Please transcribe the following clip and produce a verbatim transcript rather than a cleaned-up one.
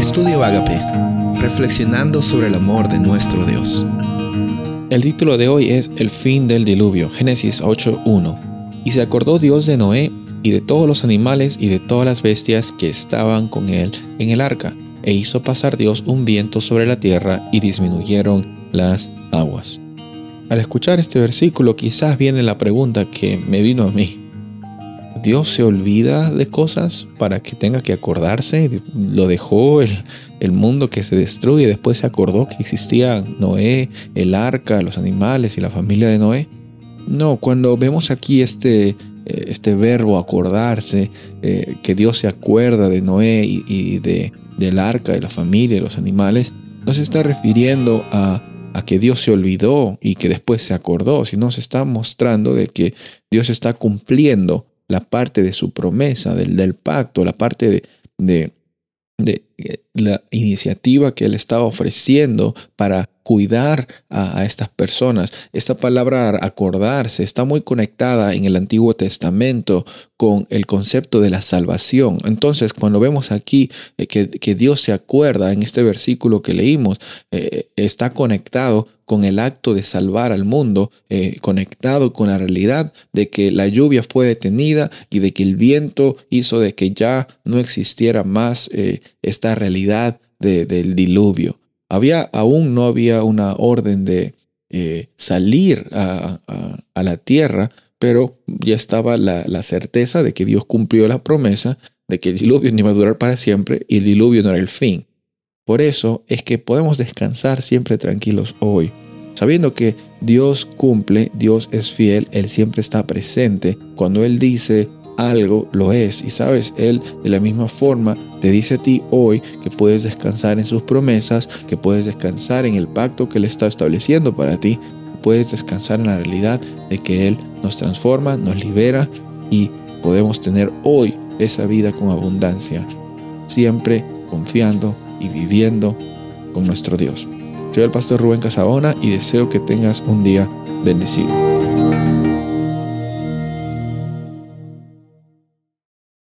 Estudio Agape, reflexionando sobre el amor de nuestro Dios. El título de hoy es El fin del diluvio, Génesis ocho uno. Y se acordó Dios de Noé y de todos los animales y de todas las bestias que estaban con él en el arca, e hizo pasar Dios un viento sobre la tierra y disminuyeron las aguas. Al escuchar este versículo quizás viene la pregunta que me vino a mí. ¿Dios se olvida de cosas para que tenga que acordarse? Lo dejó el, el mundo que se destruye, después se acordó que existía Noé, el arca, los animales y la familia de Noé. No, cuando vemos aquí este, este verbo acordarse, eh, que Dios se acuerda de Noé y, y de, del arca, de la familia, de los animales, no se está refiriendo a a que Dios se olvidó y que después se acordó, sino se está mostrando de que Dios está cumpliendo la parte de su promesa, del, del pacto, la parte de, de, de la iniciativa que Él estaba ofreciendo para cuidar a, a estas personas. Esta palabra acordarse está muy conectada en el Antiguo Testamento con el concepto de la salvación. Entonces, cuando vemos aquí eh, que, que Dios se acuerda en este versículo que leímos, eh, está conectado con el acto de salvar al mundo, eh, conectado con la realidad de que la lluvia fue detenida y de que el viento hizo de que ya no existiera más eh, esta realidad de, del diluvio. Había, aún no había una orden de eh, salir a, a, a la tierra, pero ya estaba la, la certeza de que Dios cumplió la promesa de que el diluvio no iba a durar para siempre y el diluvio no era el fin. Por eso es que podemos descansar siempre tranquilos hoy, sabiendo que Dios cumple, Dios es fiel, Él siempre está presente. Cuando Él dice algo, lo es. Y sabes, Él de la misma forma te dice a ti hoy que puedes descansar en sus promesas, que puedes descansar en el pacto que Él está estableciendo para ti, puedes descansar en la realidad de que Él nos transforma, nos libera y podemos tener hoy esa vida con abundancia, siempre confiando y viviendo con nuestro Dios. Soy el pastor Rubén Casabona y deseo que tengas un día bendecido.